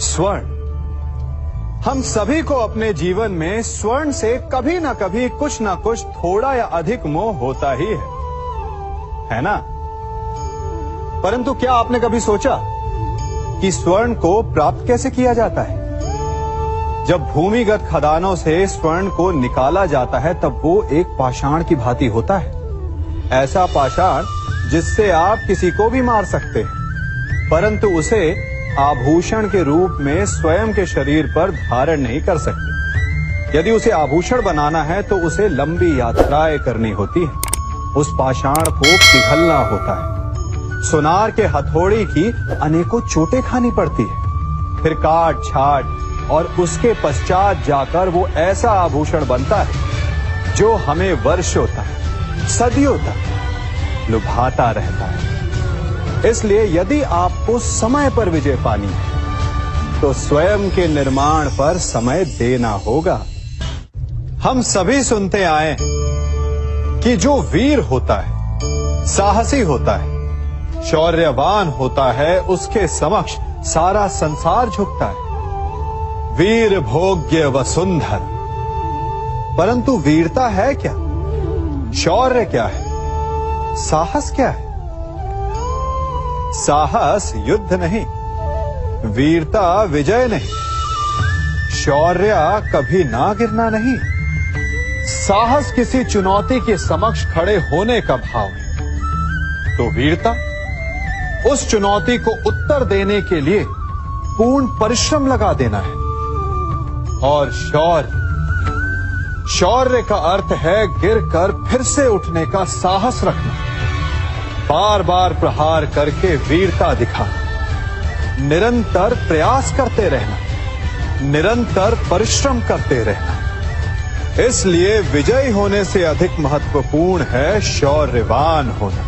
स्वर्ण। हम सभी को अपने जीवन में स्वर्ण से कभी ना कभी कुछ ना कुछ थोड़ा या अधिक मोह होता ही है ना? परंतु क्या आपने कभी सोचा कि स्वर्ण को प्राप्त कैसे किया जाता है? जब भूमिगत खदानों से स्वर्ण को निकाला जाता है तब वो एक पाषाण की भांति होता है, ऐसा पाषाण जिससे आप किसी को भी मार सकते हैं परंतु उसे आभूषण के रूप में स्वयं के शरीर पर धारण नहीं कर सकते। यदि उसे आभूषण बनाना है तो उसे लंबी यात्राएं करनी होती है, उस पाषाण को पिघलना होता है, सुनार के हथौड़ी की अनेकों चोटें खानी पड़ती है, फिर काट छाट और उसके पश्चात जाकर वो ऐसा आभूषण बनता है जो हमें वर्षों तक सदियों तक लुभाता रहता है। इसलिए यदि आपको समय पर विजय पानी है तो स्वयं के निर्माण पर समय देना होगा। हम सभी सुनते आए कि जो वीर होता है, साहसी होता है, शौर्यवान होता है, उसके समक्ष सारा संसार झुकता है। वीर भोग्य वसुंधर। परंतु वीरता है क्या? शौर्य क्या है? साहस क्या है? साहस युद्ध नहीं, वीरता विजय नहीं, शौर्य कभी ना गिरना नहीं, साहस किसी चुनौती के समक्ष खड़े होने का भाव है। तो वीरता उस चुनौती को उत्तर देने के लिए पूर्ण परिश्रम लगा देना है, और शौर्य, शौर्य का अर्थ है गिरकर फिर से उठने का साहस रखना, बार बार प्रहार करके वीरता दिखाना, निरंतर प्रयास करते रहना, निरंतर परिश्रम करते रहना। इसलिए विजयी होने से अधिक महत्वपूर्ण है शौर्यवान होना,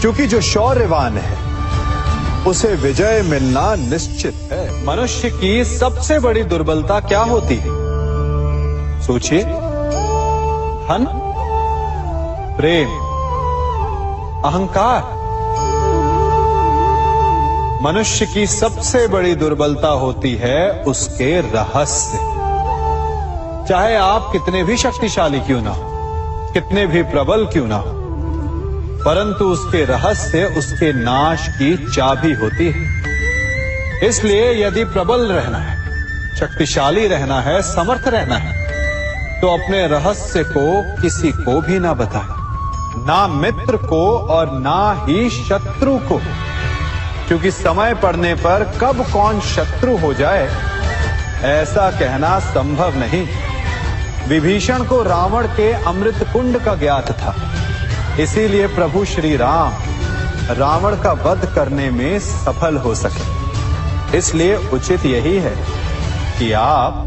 क्योंकि जो शौर्यवान है उसे विजय मिलना निश्चित है। मनुष्य की सबसे बड़ी दुर्बलता क्या होती है? सोचिए। धन, प्रेम, अहंकार। मनुष्य की सबसे बड़ी दुर्बलता होती है उसके रहस्य। चाहे आप कितने भी शक्तिशाली क्यों ना हो, कितने भी प्रबल क्यों ना हो, परंतु उसके रहस्य उसके नाश की चाबी होती है। इसलिए यदि प्रबल रहना है, शक्तिशाली रहना है, समर्थ रहना है तो अपने रहस्य को किसी को भी ना बताएं, ना मित्र को और ना ही शत्रु को, क्योंकि समय पड़ने पर कब कौन शत्रु हो जाए ऐसा कहना संभव नहीं। विभीषण को रावण के अमृत कुंड का ज्ञात था, इसीलिए प्रभु श्री राम रावण का वध करने में सफल हो सके। इसलिए उचित यही है कि आप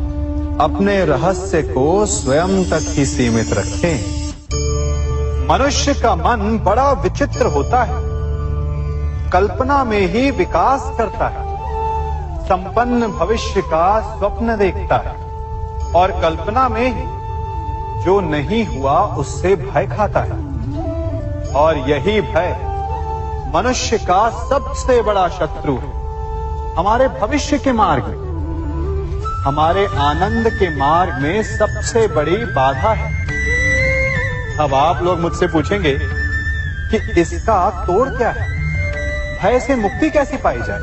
अपने रहस्य को स्वयं तक ही सीमित रखें। मनुष्य का मन बड़ा विचित्र होता है, कल्पना में ही विकास करता है, संपन्न भविष्य का स्वप्न देखता है और कल्पना में ही जो नहीं हुआ उससे भय खाता है, और यही भय मनुष्य का सबसे बड़ा शत्रु है। हमारे भविष्य के मार्ग में, हमारे आनंद के मार्ग में सबसे बड़ी बाधा है। अब आप लोग मुझसे पूछेंगे कि इसका तोड़ क्या है, भय से मुक्ति कैसे पाई जाए?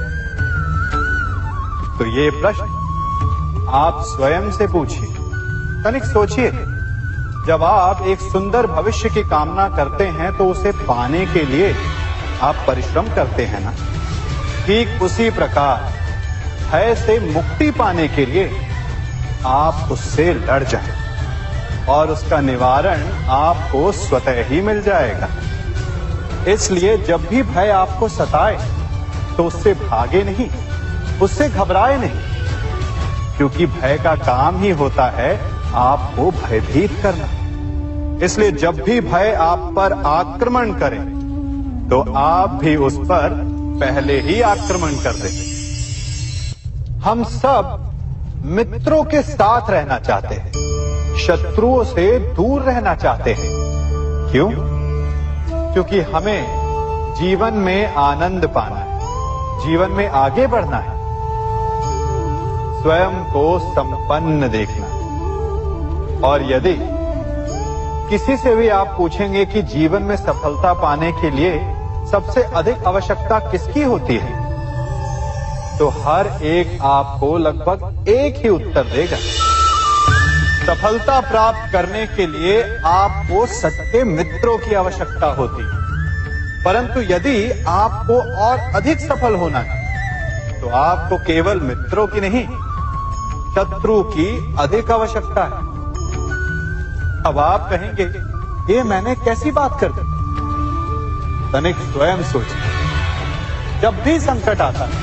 तो ये प्रश्न आप स्वयं से पूछिए, तनिक सोचिए। जब आप एक सुंदर भविष्य की कामना करते हैं तो उसे पाने के लिए आप परिश्रम करते हैं ना? ठीक उसी प्रकार भय से मुक्ति पाने के लिए आप उससे लड़ जाएं और उसका निवारण आपको स्वतः ही मिल जाएगा। इसलिए जब भी भय आपको सताए तो उससे भागे नहीं, उससे घबराए नहीं, क्योंकि भय का काम ही होता है आपको भयभीत करना। इसलिए जब भी भय आप पर आक्रमण करे तो आप भी उस पर पहले ही आक्रमण कर दें। हम सब मित्रों के साथ रहना चाहते हैं, शत्रुओं से दूर रहना चाहते हैं। क्यों? क्योंकि हमें जीवन में आनंद पाना है, जीवन में आगे बढ़ना है। स्वयं को संपन्न देखना। और यदि किसी से भी आप पूछेंगे कि जीवन में सफलता पाने के लिए सबसे अधिक आवश्यकता किसकी होती है, तो हर एक आपको लगभग एक ही उत्तर देगा। सफलता प्राप्त करने के लिए आपको सच्चे मित्रों की आवश्यकता होती है, परंतु यदि आपको और अधिक सफल होना है तो आपको केवल मित्रों की नहीं, शत्रु की अधिक आवश्यकता है। अब आप कहेंगे, ये मैंने कैसी बात कर दी? तनिक स्वयं सोचिए। जब भी संकट आता है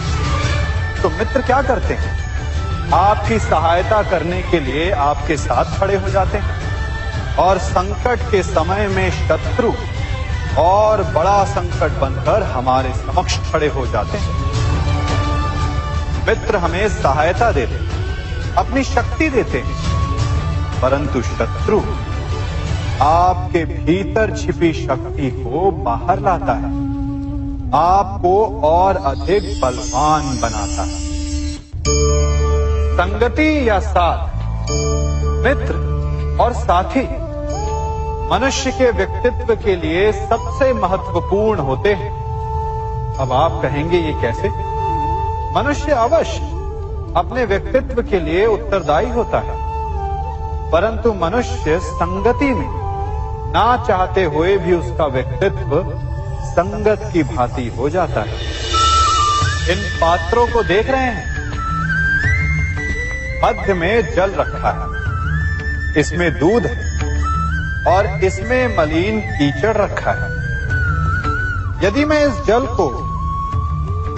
तो मित्र क्या करते हैं? आपकी सहायता करने के लिए आपके साथ खड़े हो जाते हैं, और संकट के समय में शत्रु और बड़ा संकट बनकर हमारे समक्ष खड़े हो जाते हैं। मित्र हमें सहायता देते हैं, अपनी शक्ति देते हैं, परंतु शत्रु आपके भीतर छिपी शक्ति को बाहर लाता है, आपको और अधिक बलवान बनाता है। संगति या साथ, मित्र और साथी मनुष्य के व्यक्तित्व के लिए सबसे महत्वपूर्ण होते हैं। अब आप कहेंगे, ये कैसे? मनुष्य अवश्य अपने व्यक्तित्व के लिए उत्तरदायी होता है, परंतु मनुष्य संगति में ना चाहते हुए भी उसका व्यक्तित्व संगत की भांति हो जाता है। इन पात्रों को देख रहे हैं, मध्य में जल रखा है, इसमें दूध है और इसमें मलिन कीचड़ रखा है। यदि मैं इस जल को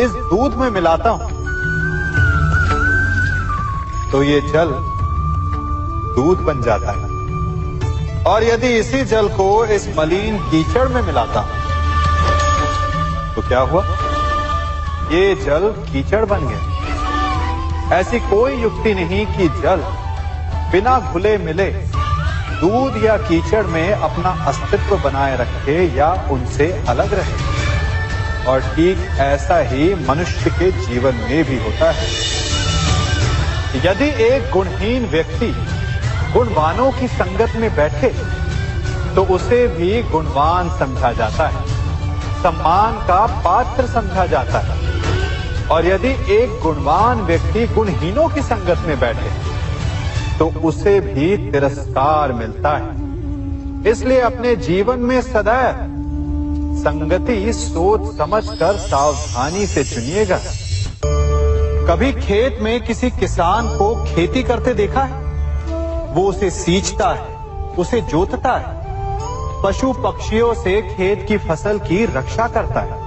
इस दूध में मिलाता हूं तो ये जल दूध बन जाता है, और यदि इसी जल को इस मलिन कीचड़ में मिलाता हूं तो क्या हुआ? ये जल कीचड़ बन गया। ऐसी कोई युक्ति नहीं कि जल बिना घुले मिले दूध या कीचड़ में अपना अस्तित्व बनाए रखे या उनसे अलग रहे, और ठीक ऐसा ही मनुष्य के जीवन में भी होता है। यदि एक गुणहीन व्यक्ति गुणवानों की संगत में बैठे तो उसे भी गुणवान समझा जाता है, सम्मान का पात्र समझा जाता है। और यदि एक गुणवान व्यक्ति गुणहीनों की संगत में बैठे तो उसे भी तिरस्कार मिलता है। इसलिए अपने जीवन में सदैव संगति सोच समझकर सावधानी से चुनिएगा। कभी खेत में किसी किसान को खेती करते देखा है? वो उसे सींचता है, उसे जोतता है, पशु पक्षियों से खेत की फसल की रक्षा करता है,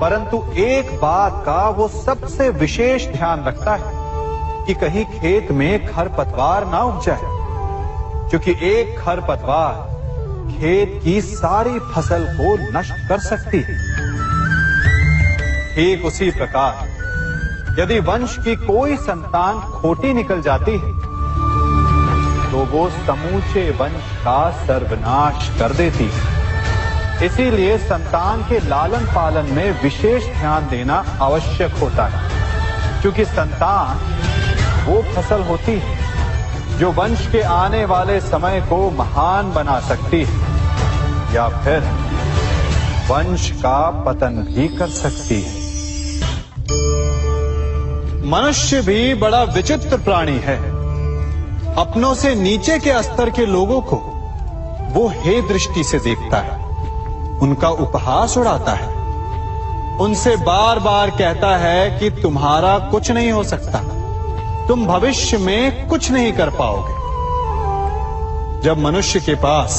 परंतु एक बात का वो सबसे विशेष ध्यान रखता है कि कहीं खेत में खरपतवार ना उग जाए, क्योंकि एक खरपतवार खेत की सारी फसल को नष्ट कर सकती है। ठीक उसी प्रकार यदि वंश की कोई संतान खोटी निकल जाती है तो वो समूचे वंश का सर्वनाश कर देती है। इसीलिए संतान के लालन पालन में विशेष ध्यान देना आवश्यक होता है, क्योंकि संतान वो फसल होती है जो वंश के आने वाले समय को महान बना सकती है या फिर वंश का पतन भी कर सकती है। मनुष्य भी बड़ा विचित्र प्राणी है। अपनों से नीचे के स्तर के लोगों को वो हे दृष्टि से देखता है, उनका उपहास उड़ाता है, उनसे बार बार कहता है कि तुम्हारा कुछ नहीं हो सकता, तुम भविष्य में कुछ नहीं कर पाओगे। जब मनुष्य के पास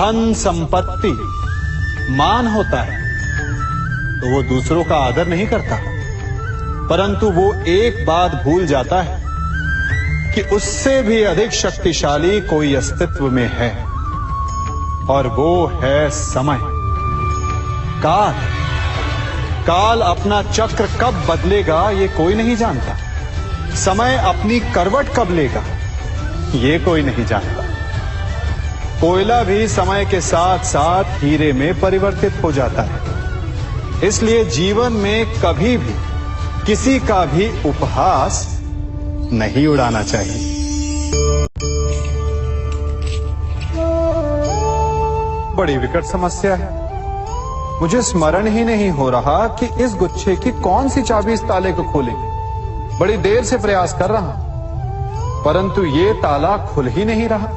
धन संपत्ति मान होता है तो वो दूसरों का आदर नहीं करता, परंतु वो एक बात भूल जाता है कि उससे भी अधिक शक्तिशाली कोई अस्तित्व में है, और वो है समय, काल। काल अपना चक्र कब बदलेगा ये कोई नहीं जानता, समय अपनी करवट कब लेगा ये कोई नहीं जानता। कोयला भी समय के साथ साथ हीरे में परिवर्तित हो जाता है। इसलिए जीवन में कभी भी किसी का भी उपहास नहीं उड़ाना चाहिए। बड़ी विकट समस्या है। मुझे स्मरण ही नहीं हो रहा कि इस गुच्छे की कौन सी चाबी इस ताले को खोले। बड़ी देर से प्रयास कर रहा हूं, परंतु ये ताला खुल ही नहीं रहा।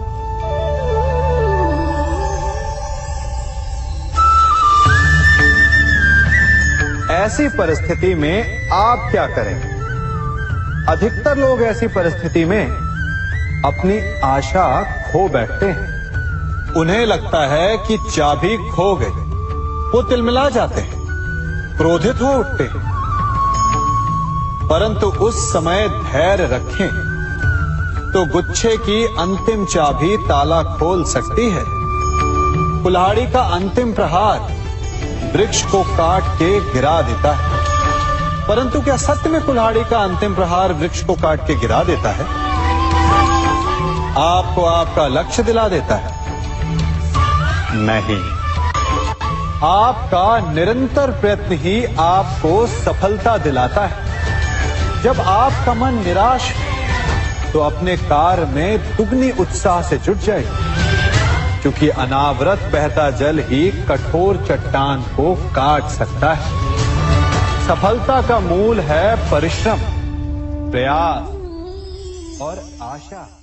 ऐसी परिस्थिति में आप क्या करें? अधिकतर लोग ऐसी परिस्थिति में अपनी आशा खो बैठते हैं। उन्हें लगता है कि चाबी खो गई। वो तिलमिला जाते हैं, क्रोधित हो उठते हैं, परंतु उस समय धैर्य रखें तो गुच्छे की अंतिम चाबी ताला खोल सकती है। कुल्हाड़ी का अंतिम प्रहार वृक्ष को काट के गिरा देता है, परंतु क्या सत्य में कुल्हाड़ी का अंतिम प्रहार वृक्ष को काट के गिरा देता है? आपको आपका लक्ष्य दिला देता है? नहीं। आपका निरंतर प्रयत्न ही आपको सफलता दिलाता है। जब आपका मन निराश तो अपने कार्य में दुगनी उत्साह से जुट जाए, क्योंकि अनावरत बहता जल ही कठोर चट्टान को काट सकता है। सफलता का मूल है परिश्रम, प्रयास और आशा।